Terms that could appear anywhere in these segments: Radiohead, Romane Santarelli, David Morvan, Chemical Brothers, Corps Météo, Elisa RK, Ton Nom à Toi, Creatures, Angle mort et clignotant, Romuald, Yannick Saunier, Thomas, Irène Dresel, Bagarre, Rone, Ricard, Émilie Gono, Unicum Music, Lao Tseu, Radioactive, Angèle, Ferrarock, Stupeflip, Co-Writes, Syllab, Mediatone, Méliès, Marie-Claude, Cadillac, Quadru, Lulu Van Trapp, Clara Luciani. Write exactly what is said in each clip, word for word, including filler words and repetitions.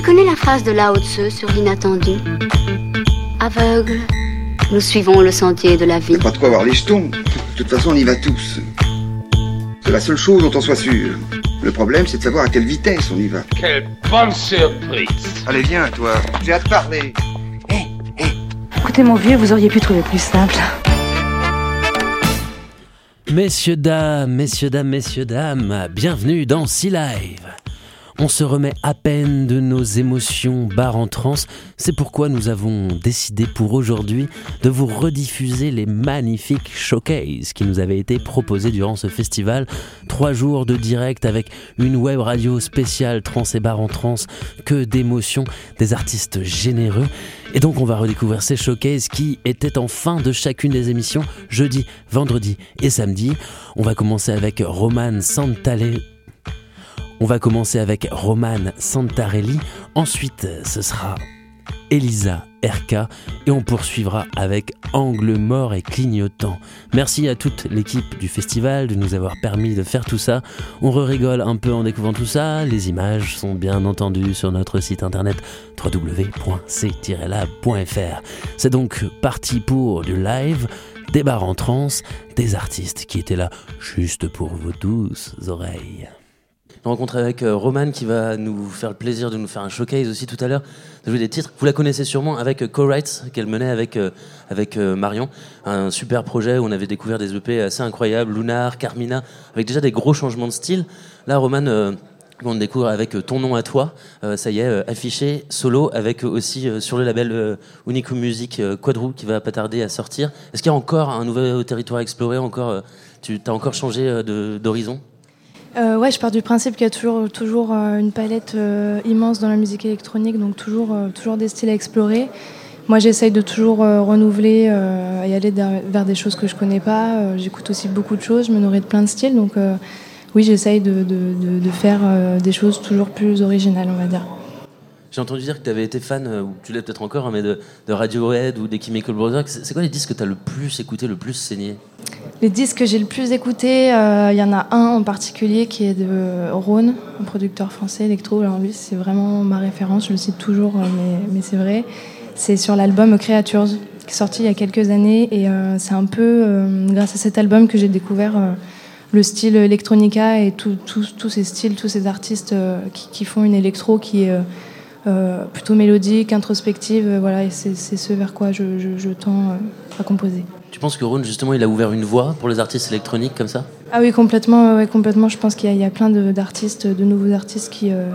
Tu connais la phrase de Lao Tseu sur l'inattendu ? Aveugle, nous suivons le sentier de la vie. Pas de quoi avoir les jetons. De toute façon, on y va tous. C'est la seule chose dont on soit sûr. Le problème, c'est de savoir à quelle vitesse on y va. Quelle bonne surprise. Allez, viens, toi. J'ai hâte de parler. Hé, hey, hé. Hey. Écoutez, mon vieux, vous auriez pu trouver plus simple. Messieurs, dames, messieurs, dames, messieurs, dames, bienvenue dans Sea Live. On se remet à peine de nos émotions barres en transe. C'est pourquoi nous avons décidé pour aujourd'hui de vous rediffuser les magnifiques showcases qui nous avaient été proposés durant ce festival. Trois jours de direct avec une web radio spéciale trans et barres en transe, que d'émotions, des artistes généreux. Et donc on va redécouvrir ces showcases qui étaient en fin de chacune des émissions, jeudi, vendredi et samedi. On va commencer avec Romane Santarelli. On va commencer avec Romane Santarelli, ensuite ce sera Elisa R K et on poursuivra avec Angle mort et clignotant. Merci à toute l'équipe du festival de nous avoir permis de faire tout ça. On rigole un peu en découvrant tout ça. Les images sont bien entendu sur notre site internet w w w point c tiret lab point f r. C'est donc parti pour du live, des bars en transe, des artistes qui étaient là juste pour vos douces oreilles. Rencontre avec euh, Romane qui va nous faire le plaisir de nous faire un showcase aussi tout à l'heure, de jouer des titres. Vous la connaissez sûrement avec euh, Co-Writes qu'elle menait avec, euh, avec euh, Marion, un super projet où on avait découvert des E P assez incroyables, Lunar, Carmina, avec déjà des gros changements de style. Là, Romane, euh, on le découvre avec euh, Ton Nom à Toi, euh, ça y est, euh, affiché, solo, avec euh, aussi euh, sur le label euh, Unicum Music, euh, Quadru qui va pas tarder à sortir. Est-ce qu'il y a encore un nouveau territoire à explorer encore, euh, tu as encore changé euh, de, d'horizon? Euh, ouais, je pars du principe qu'il y a toujours, toujours euh, une palette euh, immense dans la musique électronique, donc toujours, euh, toujours des styles à explorer. Moi, j'essaye de toujours euh, renouveler euh, et aller der- vers des choses que je connais pas. Euh, j'écoute aussi beaucoup de choses, je me nourris de plein de styles, donc euh, oui, j'essaye de, de, de, de faire euh, des choses toujours plus originales, on va dire. J'ai entendu dire que tu avais été fan, euh, ou tu l'es peut-être encore, hein, mais de, de Radiohead ou des Chemical Brothers. C'est, c'est quoi les disques que tu as le plus écouté, le plus saigné ? Les disques que j'ai le plus écouté, il euh, y en a un en particulier qui est de Rone, un producteur français électro. Alors lui, c'est vraiment ma référence, je le cite toujours, mais, mais c'est vrai. C'est sur l'album Creatures, qui est sorti il y a quelques années. Et euh, c'est un peu euh, grâce à cet album que j'ai découvert euh, le style electronica et tous ces styles, tous ces artistes euh, qui, qui font une électro qui est euh, euh, plutôt mélodique, introspective. Euh, voilà, et c'est, c'est ce vers quoi je, je, je tends euh, à composer. Tu penses que Rone, justement, il a ouvert une voie pour les artistes électroniques comme ça ? Ah oui, complètement. Ouais, complètement. Je pense qu'il y a, il y a plein de, d'artistes, de nouveaux artistes qui... Euh,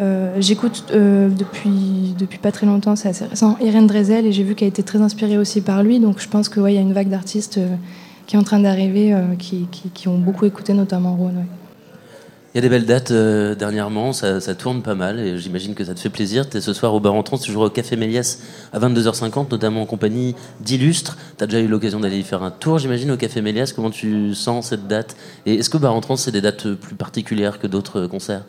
euh, j'écoute euh, depuis, depuis pas très longtemps, c'est assez récent, Irène Dresel, et j'ai vu qu'elle a été très inspirée aussi par lui. Donc je pense qu'il ouais, y a une vague d'artistes euh, qui est en train d'arriver, euh, qui, qui, qui ont beaucoup écouté, notamment Rone. Ouais. Il y a des belles dates euh, dernièrement, ça, ça tourne pas mal et j'imagine que ça te fait plaisir. Tu es ce soir au bar en transe, tu joueras au Café Méliès à vingt-deux heures cinquante, notamment en compagnie d'illustres. Tu as déjà eu l'occasion d'aller y faire un tour, j'imagine, au Café Méliès. Comment tu sens cette date ? Et est-ce que bar en transe, c'est des dates plus particulières que d'autres concerts ?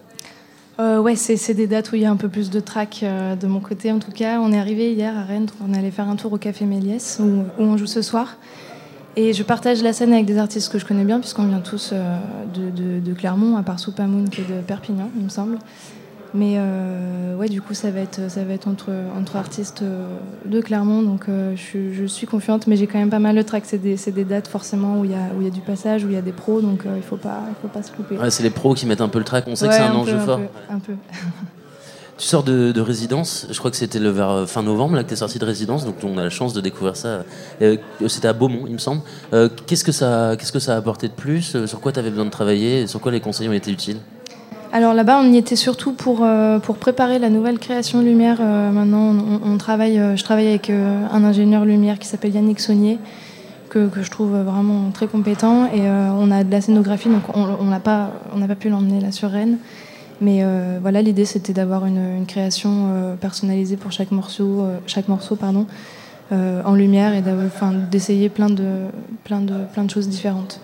euh, Ouais, c'est, c'est des dates où il y a un peu plus de trac euh, de mon côté en tout cas. On est arrivé hier à Rennes, on est allé faire un tour au Café Méliès où, où on joue ce soir. Et je partage la scène avec des artistes que je connais bien, puisqu'on vient tous euh, de, de, de Clermont, à part Soupamoun qui est de Perpignan, il me semble. Mais euh, ouais, du coup, ça va être, ça va être entre, entre artistes euh, de Clermont, donc euh, je, je suis confiante, mais j'ai quand même pas mal le track. C'est des, c'est des dates forcément où il y a, où il y a du passage, où il y a des pros, donc euh, il faut pas, il faut pas se couper. Ouais, c'est les pros qui mettent un peu le track, on sait ouais, que c'est un, un enjeu peu, fort. Un peu, un peu. Tu sors de, de résidence, je crois que c'était le vers fin novembre là, que tu es sorti de résidence, donc on a la chance de découvrir ça. Euh, c'était à Beaumont, il me semble. Euh, qu'est-ce, que ça, qu'est-ce que ça a apporté de plus ? Sur quoi tu avais besoin de travailler ? Sur quoi les conseils ont été utiles ? Alors là-bas, on y était surtout pour, euh, pour préparer la nouvelle création Lumière. Euh, maintenant, on, on travaille, euh, je travaille avec euh, un ingénieur Lumière qui s'appelle Yannick Saunier, que, que je trouve vraiment très compétent. Et euh, on a de la scénographie, donc on n'a on n'a pas, pas pu l'emmener là sur Rennes. Mais euh, voilà, l'idée c'était d'avoir une, une création euh, personnalisée pour chaque morceau, euh, chaque morceau pardon, euh, en lumière et enfin d'essayer plein de plein de plein de choses différentes.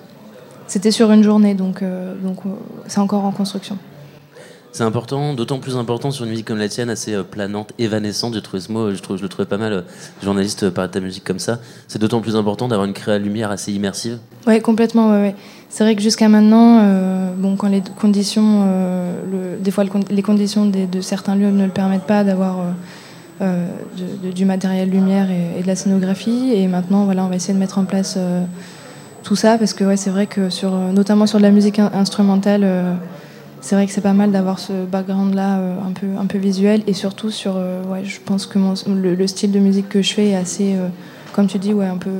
C'était sur une journée, donc euh, donc euh, c'est encore en construction. C'est important, d'autant plus important sur une musique comme la tienne, assez planante, évanescente. J'ai trouvé ce mot, je, trouve, je le trouvais pas mal. Les journalistes parlaient de ta musique comme ça. C'est d'autant plus important d'avoir une créa-lumière assez immersive. Ouais, complètement. Ouais, ouais. C'est vrai que jusqu'à maintenant, euh, bon, quand les conditions, euh, le, des fois le, les conditions des, de certains lieux ne le permettent pas d'avoir euh, euh, de, de, du matériel lumière et, et de la scénographie. Et maintenant, voilà, on va essayer de mettre en place euh, tout ça parce que ouais, c'est vrai que sur, notamment sur de la musique in- instrumentale. Euh, C'est vrai que c'est pas mal d'avoir ce background-là euh, un peu, un peu visuel. Et surtout, sur, euh, ouais, je pense que mon, le, le style de musique que je fais est assez, euh, comme tu dis, ouais, un peu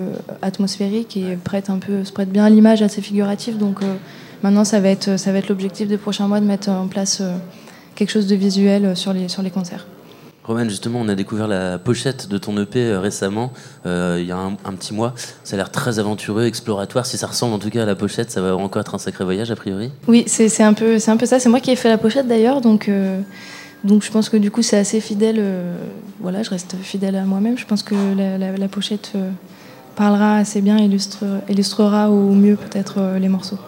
atmosphérique et prête un peu, se prête bien à l'image, assez figurative. Donc euh, maintenant, ça va être, ça va être l'objectif des prochains mois de mettre en place euh, quelque chose de visuel sur les, sur les concerts. Romane, justement, on a découvert la pochette de ton E P euh, récemment, euh, il y a un, un petit mois. Ça a l'air très aventureux, exploratoire. Si ça ressemble en tout cas à la pochette, ça va encore être un sacré voyage, a priori. Oui, c'est, c'est, un, peu, c'est un peu ça. C'est moi qui ai fait la pochette, d'ailleurs. Donc, euh, donc je pense que du coup, c'est assez fidèle. Euh, voilà, je reste fidèle à moi-même. Je pense que la, la, la pochette euh, parlera assez bien, illustre, illustrera au mieux peut-être euh, les morceaux.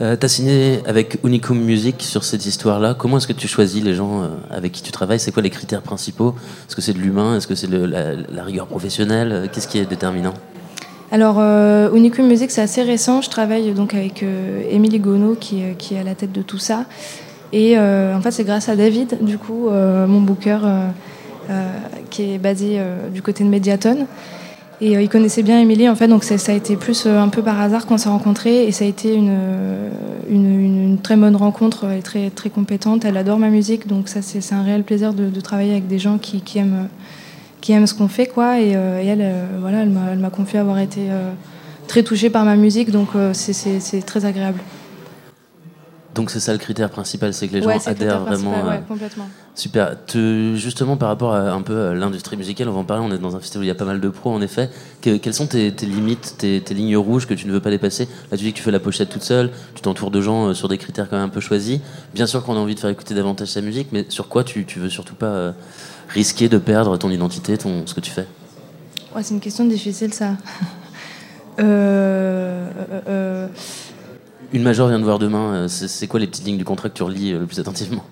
Euh, t'as signé avec Unicum Music sur cette histoire-là. Comment est-ce que tu choisis les gens avec qui tu travailles ? C'est quoi les critères principaux ? Est-ce que c'est de l'humain ? Est-ce que c'est de la, la rigueur professionnelle ? Qu'est-ce qui est déterminant ? Alors, euh, Unicum Music, c'est assez récent. Je travaille donc avec euh, Émilie Gono qui, euh, qui est à la tête de tout ça. Et euh, en fait, c'est grâce à David, du coup, euh, mon booker, euh, euh, qui est basé euh, du côté de Mediatone. Et euh, il connaissait bien Émilie, en fait, donc ça, ça a été plus euh, un peu par hasard qu'on s'est rencontrés. Et ça a été une, une, une, une très bonne rencontre. Elle est très, très compétente, elle adore ma musique. Donc ça, c'est, c'est un réel plaisir de, de travailler avec des gens qui, qui, aiment, qui aiment ce qu'on fait, quoi. Et, euh, et elle, euh, voilà, elle m'a, elle m'a confié avoir été euh, très touchée par ma musique. Donc euh, c'est, c'est, c'est très agréable. Donc c'est ça le critère principal, c'est que les ouais, gens adhèrent vraiment. Euh... Ouais, complètement. Super. Te... Justement, par rapport à un peu à l'industrie musicale, on va en parler. On est dans un festival où il y a pas mal de pros, en effet. Que... Quelles sont tes, tes limites, tes... tes lignes rouges que tu ne veux pas dépasser ? Là, tu dis que tu fais la pochette toute seule, tu t'entoures de gens sur des critères quand même un peu choisis. Bien sûr qu'on a envie de faire écouter davantage sa musique, mais sur quoi tu tu veux surtout pas risquer de perdre ton identité, ton ce que tu fais ? Ouais, c'est une question difficile, ça. euh... euh... Une major vient de voir demain. C'est, c'est quoi les petites lignes du contrat que tu relis le plus attentivement ?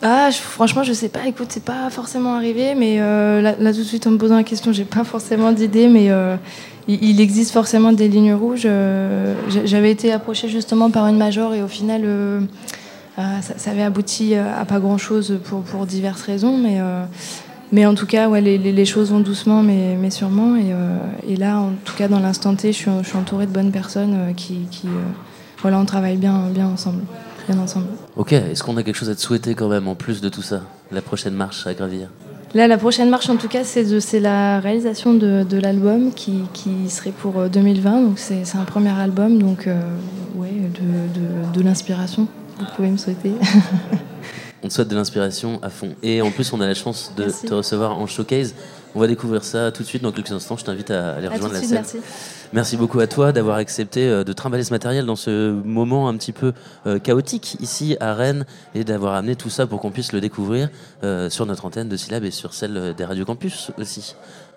Ah, je, franchement, je sais pas. Écoute, c'est pas forcément arrivé, mais euh, là, là tout de suite en me posant la question, j'ai pas forcément d'idée, mais euh, il, il existe forcément des lignes rouges. Euh, j'avais été approchée justement par une major et au final, euh, euh, ça, ça avait abouti à pas grand-chose pour pour diverses raisons, mais euh, mais en tout cas, ouais, les, les, les choses vont doucement, mais mais sûrement. Et, euh, et là, en tout cas, dans l'instant T, je suis, je suis entourée de bonnes personnes euh, qui, qui euh, voilà, on travaille bien, bien ensemble. Bien ensemble. Ok, est-ce qu'on a quelque chose à te souhaiter quand même, en plus de tout ça ? La prochaine marche à gravir ? Là, la prochaine marche, en tout cas, c'est, de, c'est la réalisation de, de l'album qui, qui serait pour deux mille vingt. Donc c'est, c'est un premier album, donc euh, ouais, de, de, de l'inspiration, vous pouvez me souhaiter. On te souhaite de l'inspiration à fond. Et en plus, on a la chance de merci. Te recevoir en showcase. On va découvrir ça tout de suite dans quelques instants. Je t'invite à aller rejoindre à tout de la suite, scène. Merci. merci beaucoup à toi d'avoir accepté de trimballer ce matériel dans ce moment un petit peu chaotique ici à Rennes et d'avoir amené tout ça pour qu'on puisse le découvrir sur notre antenne de Syllab et sur celle des Radio Campus aussi.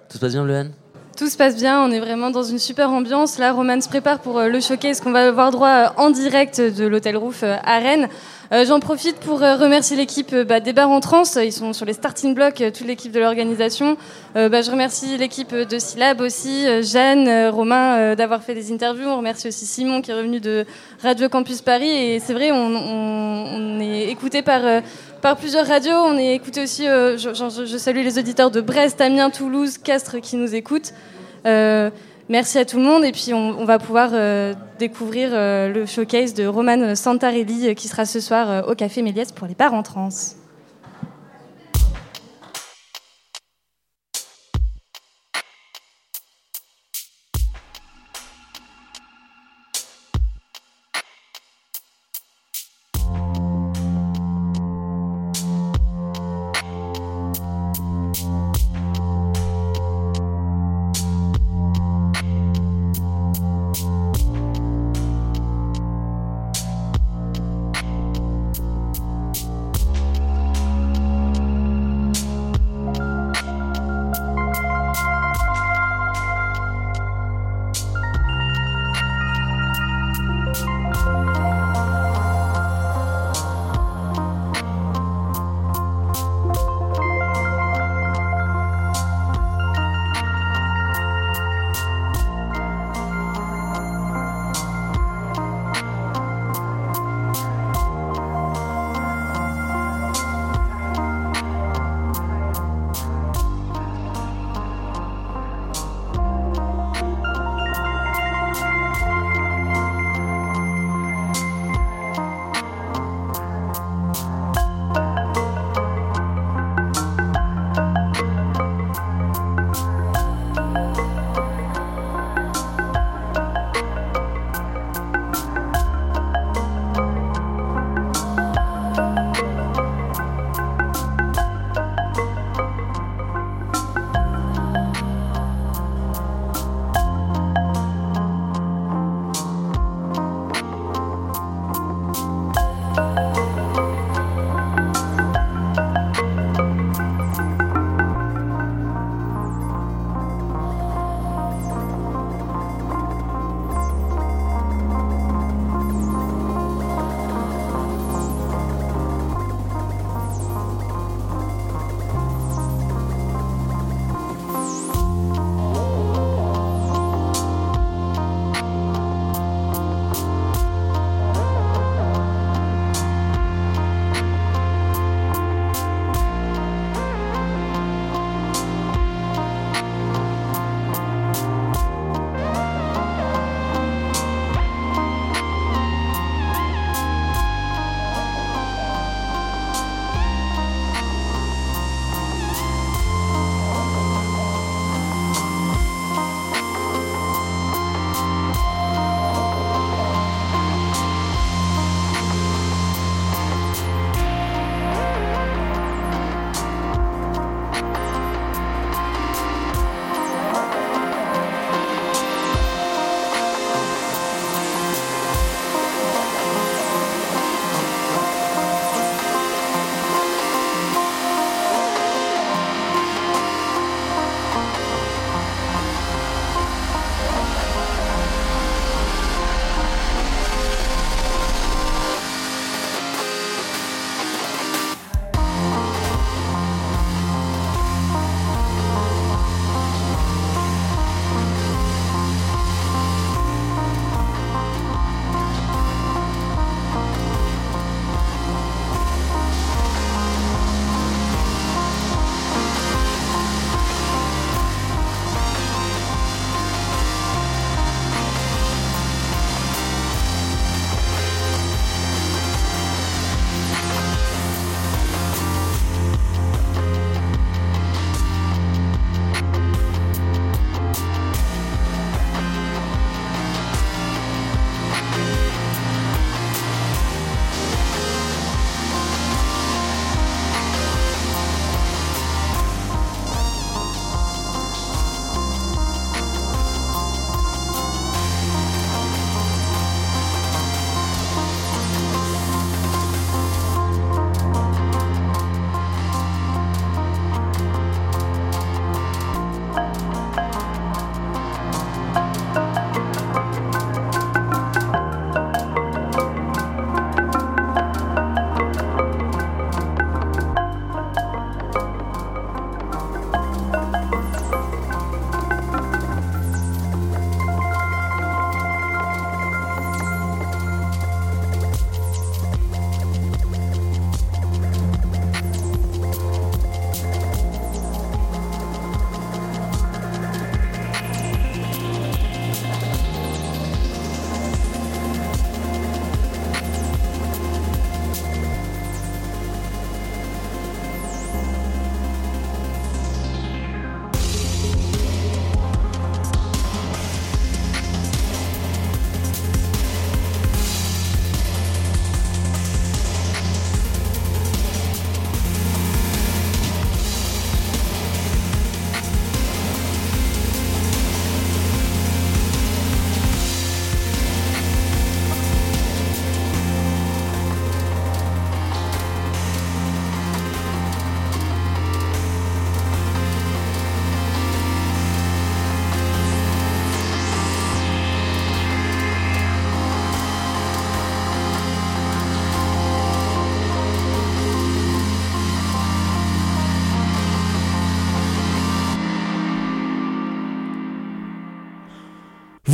Tout se passe bien, Léane ? Tout se passe bien, on est vraiment dans une super ambiance. Là, Romane se prépare pour le showcase qu'on va avoir droit en direct de l'Hôtel Roof à Rennes. Euh, j'en profite pour remercier l'équipe bah, des Bars en Trans. Ils sont sur les starting blocks, toute l'équipe de l'organisation. Euh, bah, je remercie l'équipe de Syllab aussi, Jeanne, Romain, euh, d'avoir fait des interviews. On remercie aussi Simon qui est revenu de Radio Campus Paris. Et c'est vrai, on, on, on est écouté par... Euh, Par plusieurs radios, on est écouté aussi, euh, je, je, je salue les auditeurs de Brest, Amiens, Toulouse, Castres qui nous écoutent. Euh, merci à tout le monde et puis on, on va pouvoir euh, découvrir euh, le showcase de Romane Santarelli euh, qui sera ce soir euh, au Café Méliès pour les Bars en Trans.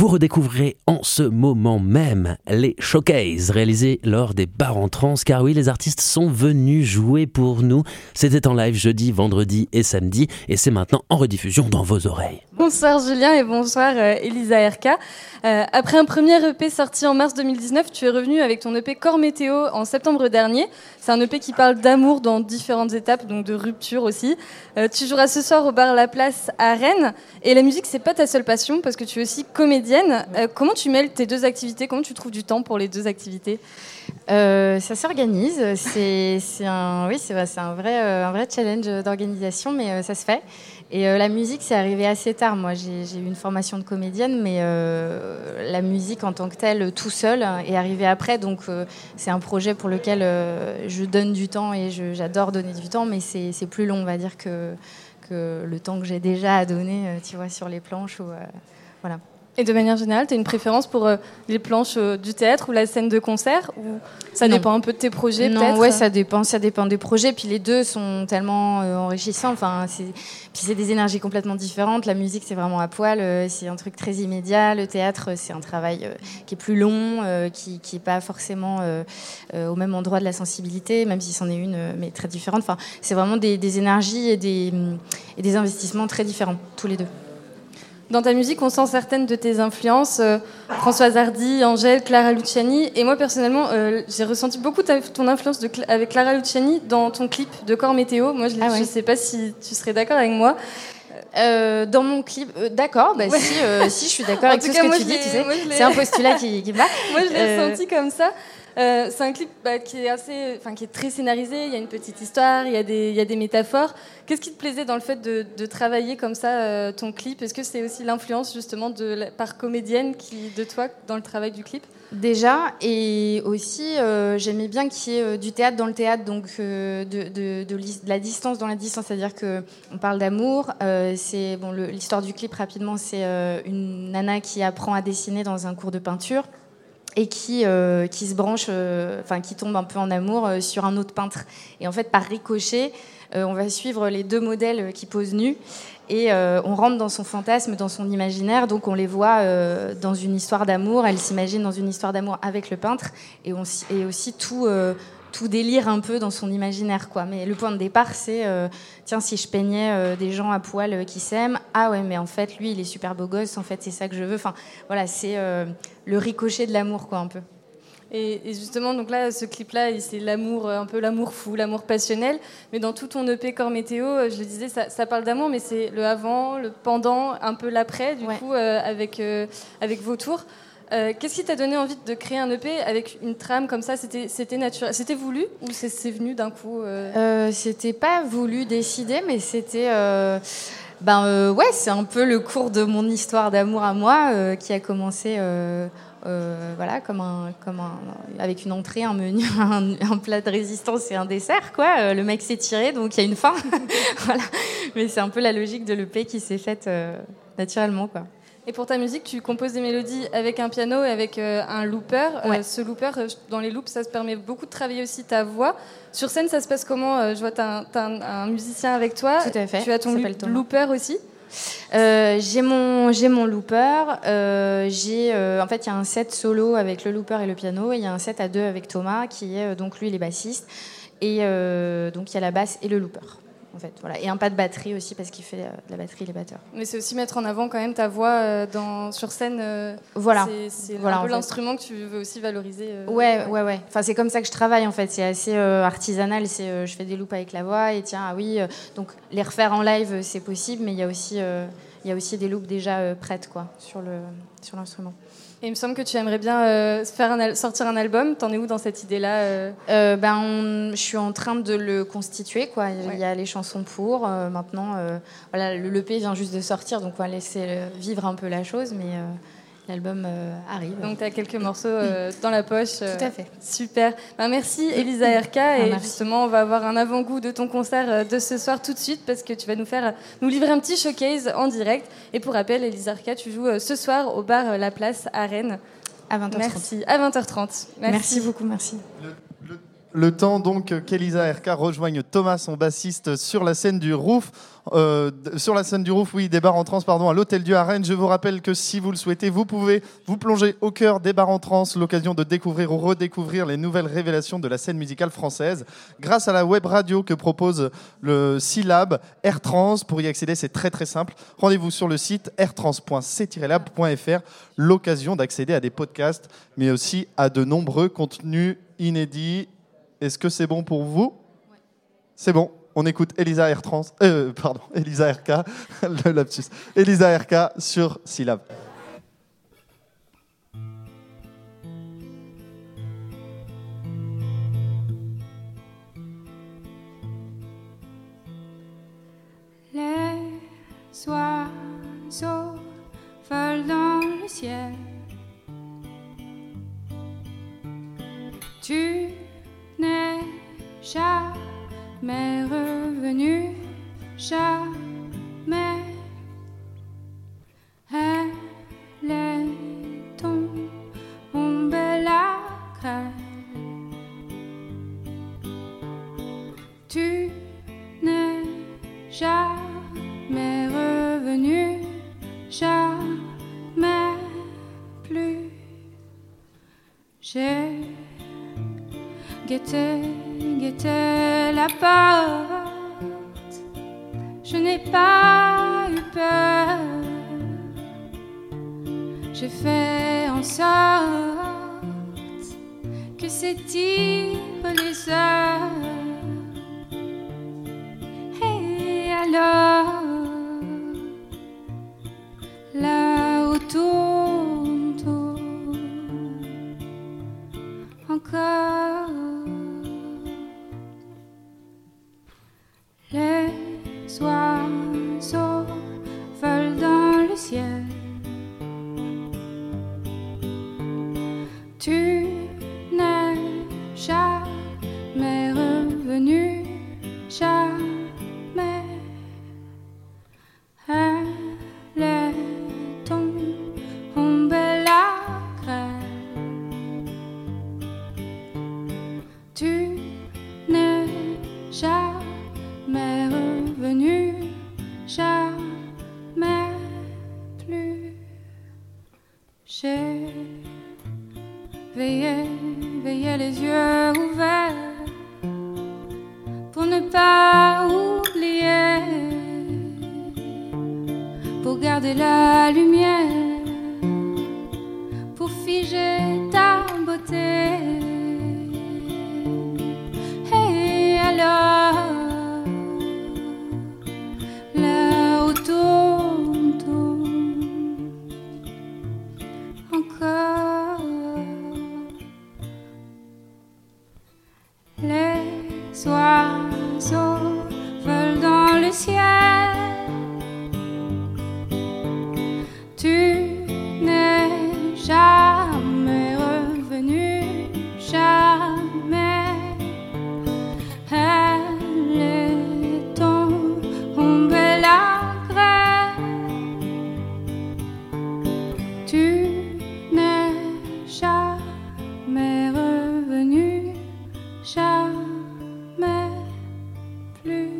vous redécouvrez en ce moment même les showcases réalisés lors des bars en trance, car oui, les artistes sont venus jouer pour nous. C'était en live jeudi, vendredi et samedi, et c'est maintenant en rediffusion dans vos oreilles. Bonsoir Julien et bonsoir euh, Elisa R K. Euh, après un premier E P sorti en mars deux mille dix-neuf, tu es revenu avec ton E P Corps Météo en septembre dernier. C'est un E P qui parle d'amour dans différentes étapes, donc de rupture aussi. Euh, tu joueras ce soir au bar La Place à Rennes. Et la musique, c'est pas ta seule passion parce que tu es aussi comédienne. Euh, comment tu mêles tes deux activités ? Comment tu trouves du temps pour les deux activités ? Euh, ça s'organise, c'est, c'est, un, oui, c'est, c'est un, vrai, un vrai challenge d'organisation, mais euh, ça se fait. Et euh, la musique, c'est arrivé assez tard. Moi, j'ai, j'ai eu une formation de comédienne, mais euh, la musique en tant que telle, tout seul, est arrivée après. Donc, euh, c'est un projet pour lequel euh, je donne du temps et je, j'adore donner du temps, mais c'est, c'est plus long, on va dire, que, que le temps que j'ai déjà à donner, tu vois, sur les planches. Ou, euh, voilà. Et de manière générale, tu as une préférence pour euh, les planches euh, du théâtre ou la scène de concert ou ça non. dépend un peu de tes projets non, peut-être ? Non, ouais, ça dépend, ça dépend des projets. Puis les deux sont tellement euh, enrichissants. Enfin, c'est... Puis c'est des énergies complètement différentes. La musique, c'est vraiment à poil. Euh, c'est un truc très immédiat. Le théâtre, c'est un travail euh, qui est plus long, euh, qui qui est pas forcément euh, euh, au même endroit de la sensibilité, même si c'en est une, euh, mais très différente. Enfin, c'est vraiment des, des énergies et des, et des investissements très différents, tous les deux. Dans ta musique, on sent certaines de tes influences, euh, Françoise Hardy, Angèle, Clara Luciani. Et moi, personnellement, euh, j'ai ressenti beaucoup ta, ton influence de, avec Clara Luciani dans ton clip de Corps Météo. Moi, je ne ah ouais. sais pas si tu serais d'accord avec moi. Euh, dans mon clip, euh, d'accord, bah, ouais. si, euh, si, je suis d'accord avec tout cas, ce que tu dis, tu sais, c'est un postulat qui, qui bat. Moi, je l'ai euh... ressenti comme ça. Euh, c'est un clip bah, qui est assez, enfin qui est très scénarisé. Il y a une petite histoire, il y a des, il y a des métaphores. Qu'est-ce qui te plaisait dans le fait de, de travailler comme ça euh, ton clip ? Est-ce que c'est aussi l'influence justement de par comédienne qui de toi dans le travail du clip ? Déjà, et aussi euh, j'aimais bien qu'il y ait euh, du théâtre dans le théâtre, donc euh, de, de, de, de la distance dans la distance, c'est-à-dire qu'on parle d'amour. Euh, c'est bon, le, l'histoire du clip rapidement, c'est euh, une nana qui apprend à dessiner dans un cours de peinture. Et qui euh, qui se branche, euh, enfin qui tombe un peu en amour euh, sur un autre peintre. Et en fait, par ricochet, euh, on va suivre les deux modèles qui posent nus et euh, on rentre dans son fantasme, dans son imaginaire. Donc on les voit euh, dans une histoire d'amour. Elles s'imaginent dans une histoire d'amour avec le peintre et on et aussi tout euh, tout délire un peu dans son imaginaire, quoi. Mais le point de départ, c'est euh, tiens, si je peignais euh, des gens à poil euh, qui s'aiment, ah ouais, mais en fait, lui, il est super beau gosse, en fait, c'est ça que je veux. Enfin, voilà, c'est euh, le ricochet de l'amour, quoi, un peu. Et, et justement, donc là, ce clip-là, c'est l'amour, un peu l'amour fou, l'amour passionnel. Mais dans tout ton E P Corps Météo, je le disais, ça, ça parle d'amour, mais c'est le avant, le pendant, un peu l'après, du ouais. coup, euh, avec, euh, avec Vautour. Euh, qu'est-ce qui t'a donné envie de créer un E P avec une trame comme ça ? C'était, c'était naturel, c'était voulu ou c'est, c'est venu d'un coup euh... Euh, C'était pas voulu, décidé, mais c'était, euh... ben euh, ouais, c'est un peu le cours de mon histoire d'amour à moi euh, qui a commencé, euh, euh, voilà, comme un, comme un, avec une entrée, un menu, un, un plat de résistance et un dessert, quoi. Le mec s'est tiré, donc il y a une fin, voilà. Mais c'est un peu la logique de l'E P qui s'est faite euh, naturellement, quoi. Et pour ta musique, tu composes des mélodies avec un piano et avec euh, un looper. Ouais. Euh, ce looper, euh, dans les loops, ça se permet beaucoup de travailler aussi ta voix. Sur scène, ça se passe comment ? euh, Je vois, tu as un, un, un musicien avec toi. Tout à fait. Tu as ton lo- looper aussi ? Euh, j'ai mon j'ai mon looper. Euh, j'ai euh, en fait il y a un set solo avec le looper et le piano, et il y a un set à deux avec Thomas qui est euh, donc lui il est bassiste, et euh, donc il y a la basse et le looper. En fait, voilà. Et un pas de batterie aussi, parce qu'il fait de la batterie, les batteurs. Mais c'est aussi mettre en avant quand même ta voix dans, sur scène. Euh, voilà. C'est, c'est voilà, un peu l'instrument fait. Que tu veux aussi valoriser. Euh, ouais, ouais, ouais, ouais. Enfin, c'est comme ça que je travaille, en fait. C'est assez euh, artisanal. C'est, euh, je fais des loops avec la voix, et tiens, ah oui. Euh, donc, les refaire en live, c'est possible, mais il y a aussi, euh, il y a aussi des loops déjà euh, prêtes, quoi, sur, le, sur l'instrument. Et il me semble que tu aimerais bien euh, faire un al- sortir un album. T'en es où dans cette idée-là euh euh, ben, on, je suis en train de le constituer, quoi. Il ouais. y a les chansons pour. Euh, maintenant, euh, voilà, le E P vient juste de sortir, donc on va laisser vivre un peu la chose, mais euh, l'album euh, arrive. Donc t'as quelques morceaux euh, dans la poche. Euh, Tout à fait. Super. Ben, merci Elisa R K. Ah, et merci. Justement, on va avoir un avant-goût de ton concert de ce soir tout de suite, parce que tu vas nous faire nous livrer un petit showcase en direct. Et pour rappel, Elisa R K, tu joues ce soir au bar La Place à Rennes à vingt heures trente. Merci. À vingt heures trente. Merci, merci beaucoup. Merci. Le, le, Le temps donc qu'Elisa R K rejoigne Thomas, son bassiste, sur la scène du Roof. Euh, sur la scène du Roof, oui, des bars en transe, pardon, à l'Hôtel Dieu à Rennes. Je vous rappelle que si vous le souhaitez, vous pouvez vous plonger au cœur des bars en transe, l'occasion de découvrir ou redécouvrir les nouvelles révélations de la scène musicale française. Grâce à la web radio que propose le Syllab, Air Trans, pour y accéder, c'est très très simple. Rendez-vous sur le site air trans point c tiret lab point f r, l'occasion d'accéder à des podcasts, mais aussi à de nombreux contenus inédits. Est-ce que c'est bon pour vous ? Ouais. C'est bon. On écoute Elisa R K, euh, pardon, Elisa R K, le lapsus. Elisa R K sur Syllab. Les oiseaux volent dans le ciel. Tu n'est jamais revenu, jamais. Elle est tombée la crème. Tu n'es jamais revenu, jamais plus. J'ai guetté, guetté la porte, je n'ai pas eu peur. J'ai fait en sorte que s'étirent les heures. Et alors, là où tourne, tourne encore. Les oiseaux volent dans le ciel. Tu n'es jamais revenu, jamais. Elle est tombée la crème. Tu n'es jamais jamais revenu, jamais plus. J'ai veillé, veillé les yeux ouverts pour ne pas oublier, pour garder la lumière, pour figer ta beauté. Et alors, tourne, tourne encore. Les oiseaux volent dans le ciel. Tu n'es jamais revenu, jamais. Elle est tombée là. Tu n'es jamais revenu, jamais plus.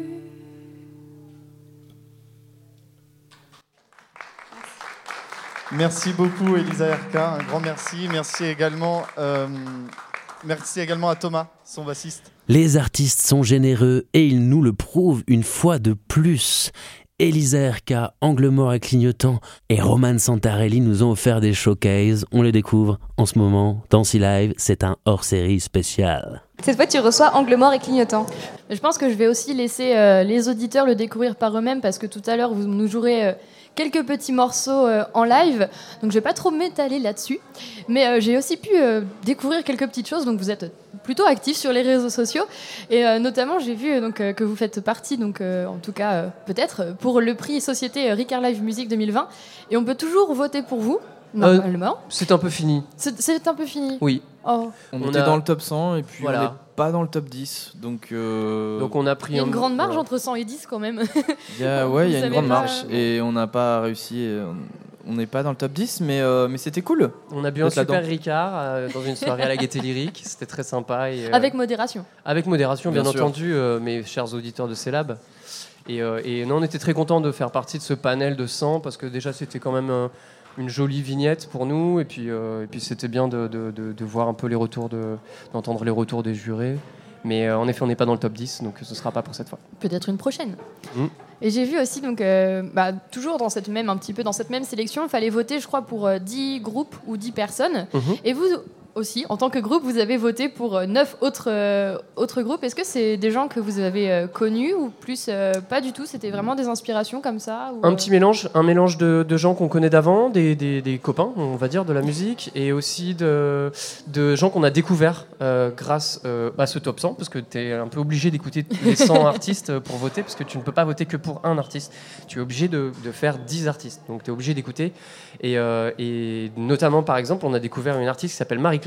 Merci beaucoup Elisa R K, un grand merci. Merci également, euh, merci également à Thomas, son bassiste. Les artistes sont généreux et ils nous le prouvent une fois de plus. Elisa R K, Angle mort et clignotant et Romane Santarelli nous ont offert des showcases. On les découvre en ce moment dans Syllab. C'est un hors-série spécial. Cette fois, tu reçois Angle mort et clignotant. Je pense que je vais aussi laisser euh, les auditeurs le découvrir par eux-mêmes parce que tout à l'heure, vous nous jouerez euh, quelques petits morceaux euh, en live. Donc, je ne vais pas trop m'étaler là-dessus. Mais euh, j'ai aussi pu euh, découvrir quelques petites choses. Donc, vous êtes plutôt actifs sur les réseaux sociaux. Et euh, notamment, j'ai vu donc, euh, que vous faites partie, donc, euh, en tout cas, euh, peut-être, pour le prix Société Ricard Live Music deux mille vingt. Et on peut toujours voter pour vous, normalement. Euh, c'est un peu fini. C'est, c'est un peu fini. Oui. Oh. On, on était a... dans le top cent et puis voilà. On n'est pas dans le top dix. Donc, euh... donc on a pris il y a une un... grande marge voilà. Entre cent et dix quand même. Il y a, ouais, il y a une grande pas... marge. Et on n'a pas réussi. Et on... on n'est pas dans le top dix, mais, euh, mais c'était cool. On a bu un super là-dedans. Ricard euh, dans une soirée à la Gaîté Lyrique. C'était très sympa. Et, euh, avec modération. Avec modération, bien, bien entendu, euh, mes chers auditeurs de Célab. Et, euh, et non, on était très contents de faire partie de ce panel de cent, parce que déjà, c'était quand même euh, une jolie vignette pour nous. Et puis, euh, et puis c'était bien de, de, de, de voir un peu les retours, de, d'entendre les retours des jurés. Mais euh, en effet, on n'est pas dans le top dix, donc ce ne sera pas pour cette fois. Peut-être une prochaine. Mmh. Et j'ai vu aussi, donc, euh, bah, toujours dans cette même, un petit peu dans cette même sélection, il fallait voter, je crois, pour euh, dix groupes ou dix personnes. Mmh. Et vous aussi, en tant que groupe, vous avez voté pour euh, neuf autres, euh, autres groupes. Est-ce que c'est des gens que vous avez euh, connus ou plus euh, pas du tout ? C'était vraiment des inspirations comme ça ou, euh... Un petit mélange, un mélange de, de gens qu'on connaît d'avant, des, des, des copains, on va dire, de la musique, et aussi de, de gens qu'on a découverts euh, grâce euh, à ce top cent, parce que tu es un peu obligé d'écouter les cent artistes pour voter, parce que tu ne peux pas voter que pour un artiste. Tu es obligé de, de faire dix artistes, donc tu es obligé d'écouter. Et, euh, et notamment, par exemple, on a découvert une artiste qui s'appelle Marie-Claude,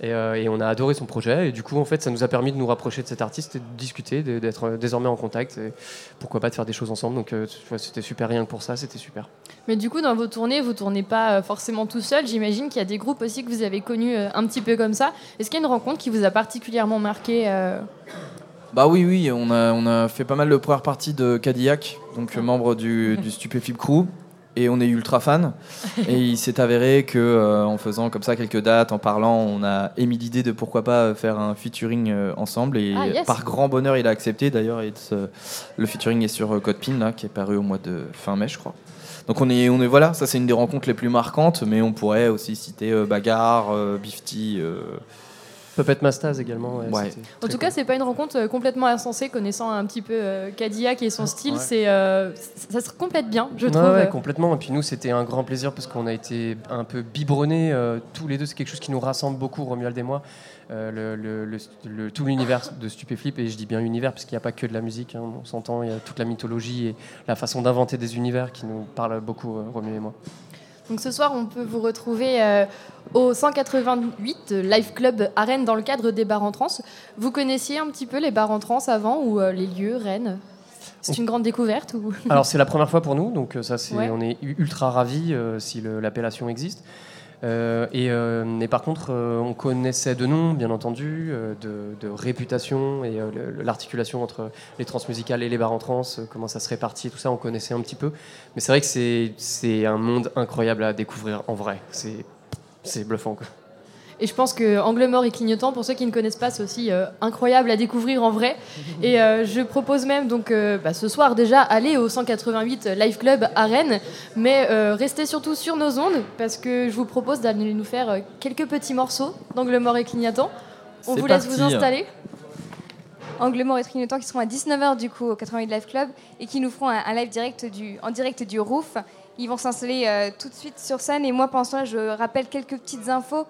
Et, euh, et on a adoré son projet, et du coup en fait ça nous a permis de nous rapprocher de cet artiste et de discuter, de, d'être désormais en contact, et pourquoi pas de faire des choses ensemble. Donc euh, c'était super, rien que pour ça c'était super. Mais du coup dans vos tournées vous tournez pas forcément tout seul, j'imagine qu'il y a des groupes aussi que vous avez connus un petit peu comme ça. Est-ce qu'il y a une rencontre qui vous a particulièrement marqué euh... Bah oui oui, on a, on a fait pas mal de première partie de Cadillac, donc membre du, du Stupeflip Crew. Et on est ultra fan. Et il s'est avéré que euh, en faisant comme ça quelques dates, en parlant, on a émis l'idée de pourquoi pas faire un featuring euh, ensemble. Et ah, yes. Par grand bonheur, il a accepté. D'ailleurs, euh, le featuring est sur euh, Code PIN, là, qui est paru au mois de fin mai, je crois. Donc on est, on est voilà. Ça, c'est une des rencontres les plus marquantes. Mais on pourrait aussi citer euh, Bagarre, euh, Bifty. Euh Peut-être Mastaz également. Ouais, ouais. En tout cool. cas, c'est pas une rencontre euh, complètement insensée, connaissant un petit peu euh, Cadillac et son style. Ouais. C'est, euh, c'est, ça se complète bien, je ouais, trouve. Ouais, complètement. Et puis nous, c'était un grand plaisir parce qu'on a été un peu biberonnés euh, tous les deux. C'est quelque chose qui nous rassemble beaucoup, Romuald et moi. Euh, le, le, le, le, tout l'univers de Stupeflip, et je dis bien univers parce qu'il n'y a pas que de la musique, hein, on s'entend, il y a toute la mythologie et la façon d'inventer des univers qui nous parle beaucoup, euh, Romuald et moi. Donc ce soir, on peut vous retrouver euh, au cent quatre-vingt-huit Live Club à Rennes dans le cadre des bars en trance. Vous connaissiez un petit peu les bars en trance avant ou euh, les lieux, Rennes ? C'est une grande découverte ou... Alors c'est la première fois pour nous, donc ça, c'est, ouais. On est ultra ravis euh, si le, l'appellation existe. Euh, et, euh, et par contre, euh, on connaissait de nom, bien entendu, euh, de, de réputation et euh, le, l'articulation entre les trans musicales et les bars en trans, euh, comment ça se répartit, tout ça, on connaissait un petit peu. Mais c'est vrai que c'est, c'est un monde incroyable à découvrir en vrai. C'est, c'est bluffant, quoi. Et je pense que Angle mort et clignotant, pour ceux qui ne connaissent pas, c'est aussi euh, incroyable à découvrir en vrai. Et euh, je propose même, donc, euh, bah, ce soir déjà, aller au cent quatre-vingt-huit Live Club à Rennes. Mais euh, restez surtout sur nos ondes, parce que je vous propose d'aller nous faire quelques petits morceaux d'Angle mort et clignotant. On c'est vous parti. Laisse vous installer. Angle mort et clignotant qui seront à dix-neuf heures du coup au quatre-vingt-huit Live Club et qui nous feront un, un live direct du, en direct du roof. Ils vont s'installer euh, tout de suite sur scène. Et moi, pendant ce temps-là, je rappelle quelques petites infos.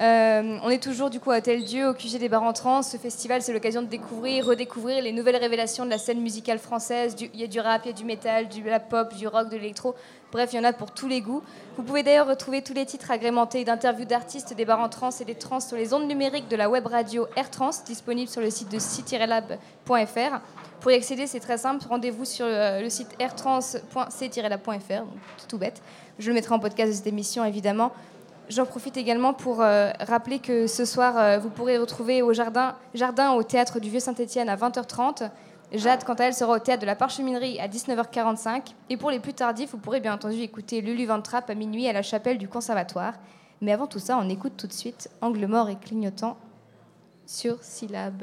Euh, on est toujours du coup à Hôtel-Dieu, au Q G des bars en trans. Ce festival, c'est l'occasion de découvrir, redécouvrir les nouvelles révélations de la scène musicale française. Il y a du rap, il y a du métal, de la pop, du rock, de l'électro. Bref, il y en a pour tous les goûts. Vous pouvez d'ailleurs retrouver tous les titres agrémentés d'interviews d'artistes des bars en trans et des trans sur les ondes numériques de la web radio Air Trans, disponible sur le site de c tiret lab point f r. Pour y accéder, c'est très simple. Rendez-vous sur le site air trans point c tiret lab point f r. C'est tout bête. Je le mettrai en podcast de cette émission, évidemment. J'en profite également pour euh, rappeler que ce soir, euh, vous pourrez retrouver au jardin, jardin au Théâtre du Vieux-Saint-Étienne à vingt heures trente. Jade, quant à elle, sera au Théâtre de la Parcheminerie à dix-neuf heures quarante-cinq. Et pour les plus tardifs, vous pourrez bien entendu écouter Lulu Van Trapp à minuit à la chapelle du Conservatoire. Mais avant tout ça, on écoute tout de suite Angle mort et clignotant sur Syllab.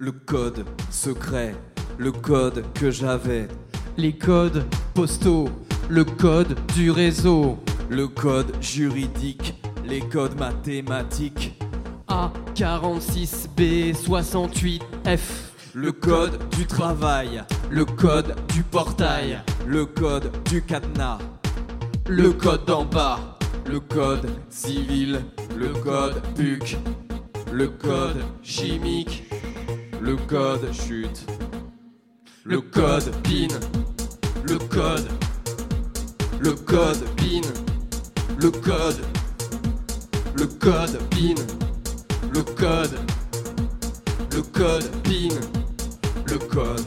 Le code secret, le code que j'avais. Les codes postaux, le code du réseau. Le code juridique, les codes mathématiques. A quarante-six B soixante-huit F. Le code du travail, le code du portail. Le code du cadenas, le code d'en bas. Le code civil, le code P U C. Le code chimique. Le code chute, le code PIN, le code, le code PIN, le code, le code PIN, le code, le code PIN, le code.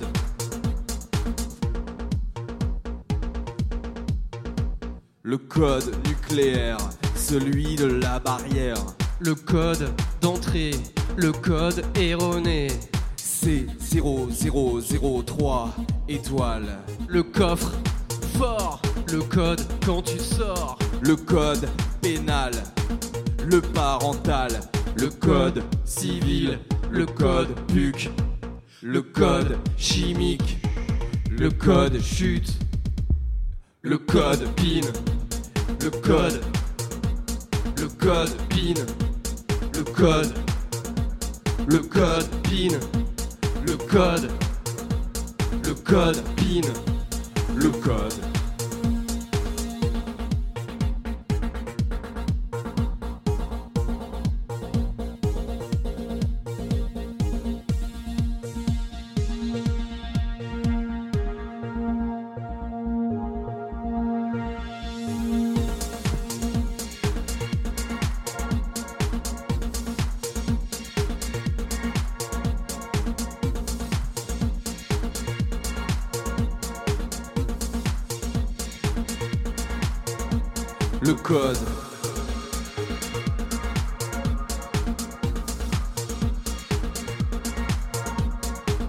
Le code nucléaire, celui de la barrière. Le code d'entrée, le code erroné. C zéro zéro zéro trois, étoile. Le coffre fort, le code quand tu sors. Le code pénal, le parental. Le code civil, le code P U C. Le code chimique, le code chute. Le code PIN, le code, le code PIN, le code, le code PIN, le code, le code PIN, le code. Le code. Le code.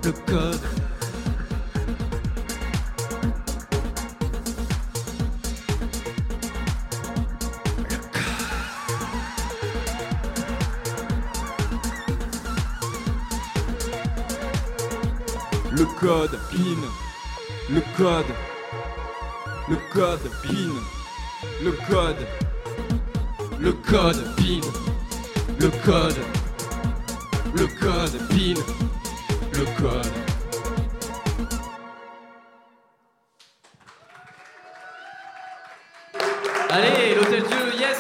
Le code PIN. Le code. Le code PIN. Le code, le code PIN, le code, le code PIN, le code. Allez, l'hôtel Dieu, yes.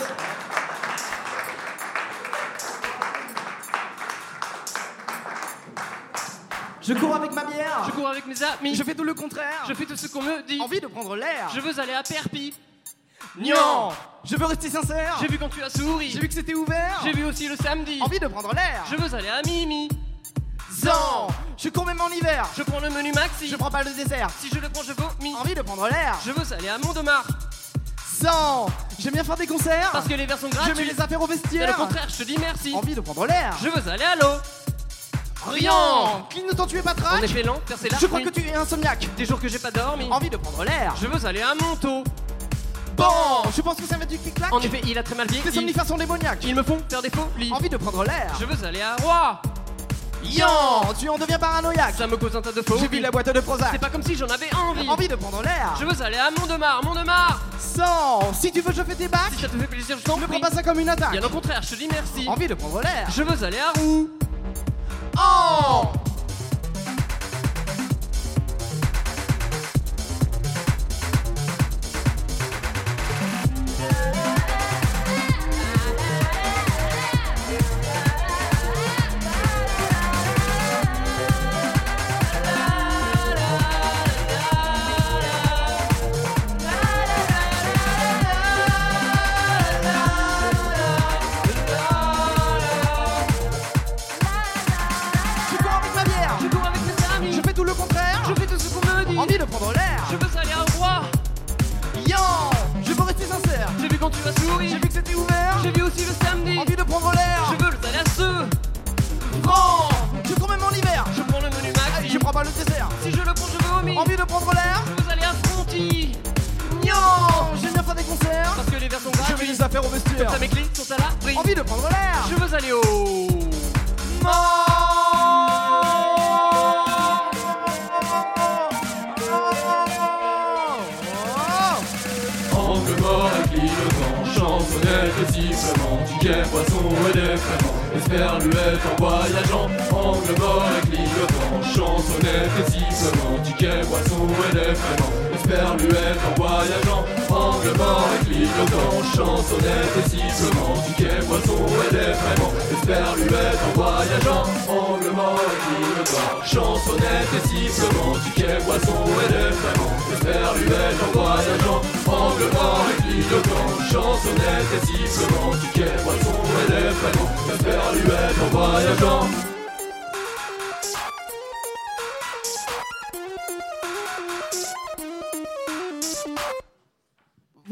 Je cours avec ma bière. Je cours avec mes amis. Je fais tout le contraire. Je fais tout ce qu'on me dit. Envie de prendre l'air. Je veux aller à Perpi. Non, je veux rester sincère. J'ai vu quand tu as souri. J'ai vu que c'était ouvert. J'ai vu aussi le samedi. Envie de prendre l'air. Je veux aller à Mimi. Zan, je cours même en hiver. Je prends le menu maxi. Je prends pas le dessert. Si je le prends, je vomis. Envie de prendre l'air. Je veux aller à Mont-de-Marc. Zan, j'aime bien faire des concerts. Parce que les versions gratuites. Je mets les affaires au vestiaire. Et le contraire, je te dis merci. Envie de prendre l'air. Je veux aller à l'eau. Rien. Clignotant, tu es patraque. En effet lent, percer la. Je crois que tu es insomniaque. Des jours que j'ai pas dormi. Envie de prendre l'air. Je veux aller à Montaut. Bon, je pense que ça va du clic-clac. En effet, il a très mal vieilli. Les somnifères sont démoniaques. Ils me font faire des folies. Envie de prendre l'air. Je veux aller à Roi. Yan, tu en deviens paranoïaque. Ça me cause un tas de faux. J'ai vu la boîte de Prozac. C'est pas comme si j'en avais envie. Envie de prendre l'air. Je veux aller à Mont-de-Marc, Mont-de-Marc. Sans, si tu veux, je fais tes bacs. Si ça te fait plaisir, je t'en prie. Ne prends pas ça comme une attaque. Bien au contraire, je te dis merci. Envie de prendre l'air. Je veux aller à Roux. Oh.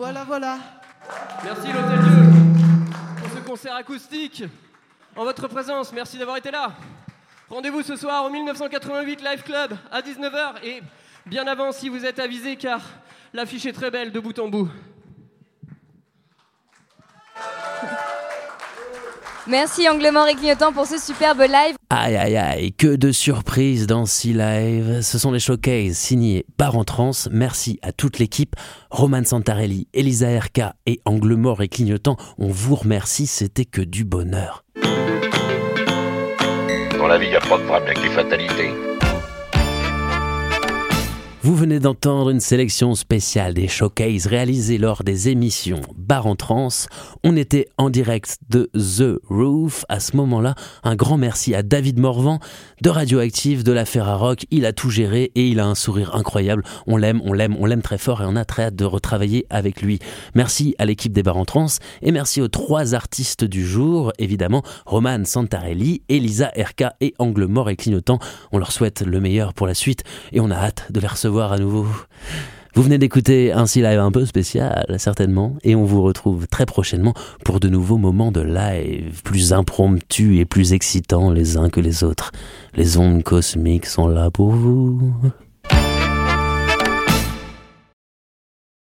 Voilà, voilà. Merci l'Hôtel Dieu pour ce concert acoustique. En votre présence, merci d'avoir été là. Rendez-vous ce soir au mille neuf cent quatre-vingt-huit Live Club à dix-neuf heures et bien avant si vous êtes avisés car l'affiche est très belle de bout en bout. Merci Angle mort et clignotant pour ce superbe live. Aïe aïe aïe, que de surprises dans ces lives. Ce sont les showcases signés par En Trance. Merci à toute l'équipe, Romane Santarelli, Elisa R K et Angle mort et clignotant. On vous remercie, c'était que du bonheur. Dans la vie, il n'y a pas de problème avec les fatalités. Vous venez d'entendre une sélection spéciale des showcases réalisés lors des émissions Bar en Trance. On était en direct de The Roof. À ce moment-là, un grand merci à David Morvan de Radioactive, de la Ferrarock. Il a tout géré et il a un sourire incroyable. On l'aime, on l'aime, on l'aime très fort et on a très hâte de retravailler avec lui. Merci à l'équipe des Bar en Trance et merci aux trois artistes du jour. Évidemment, Romane Santarelli, Elisa R K et Angle mort et clignotant. On leur souhaite le meilleur pour la suite et on a hâte de les recevoir à nouveau. Vous venez d'écouter un live un peu spécial, certainement, et on vous retrouve très prochainement pour de nouveaux moments de live, plus impromptus et plus excitants les uns que les autres. Les ondes cosmiques sont là pour vous.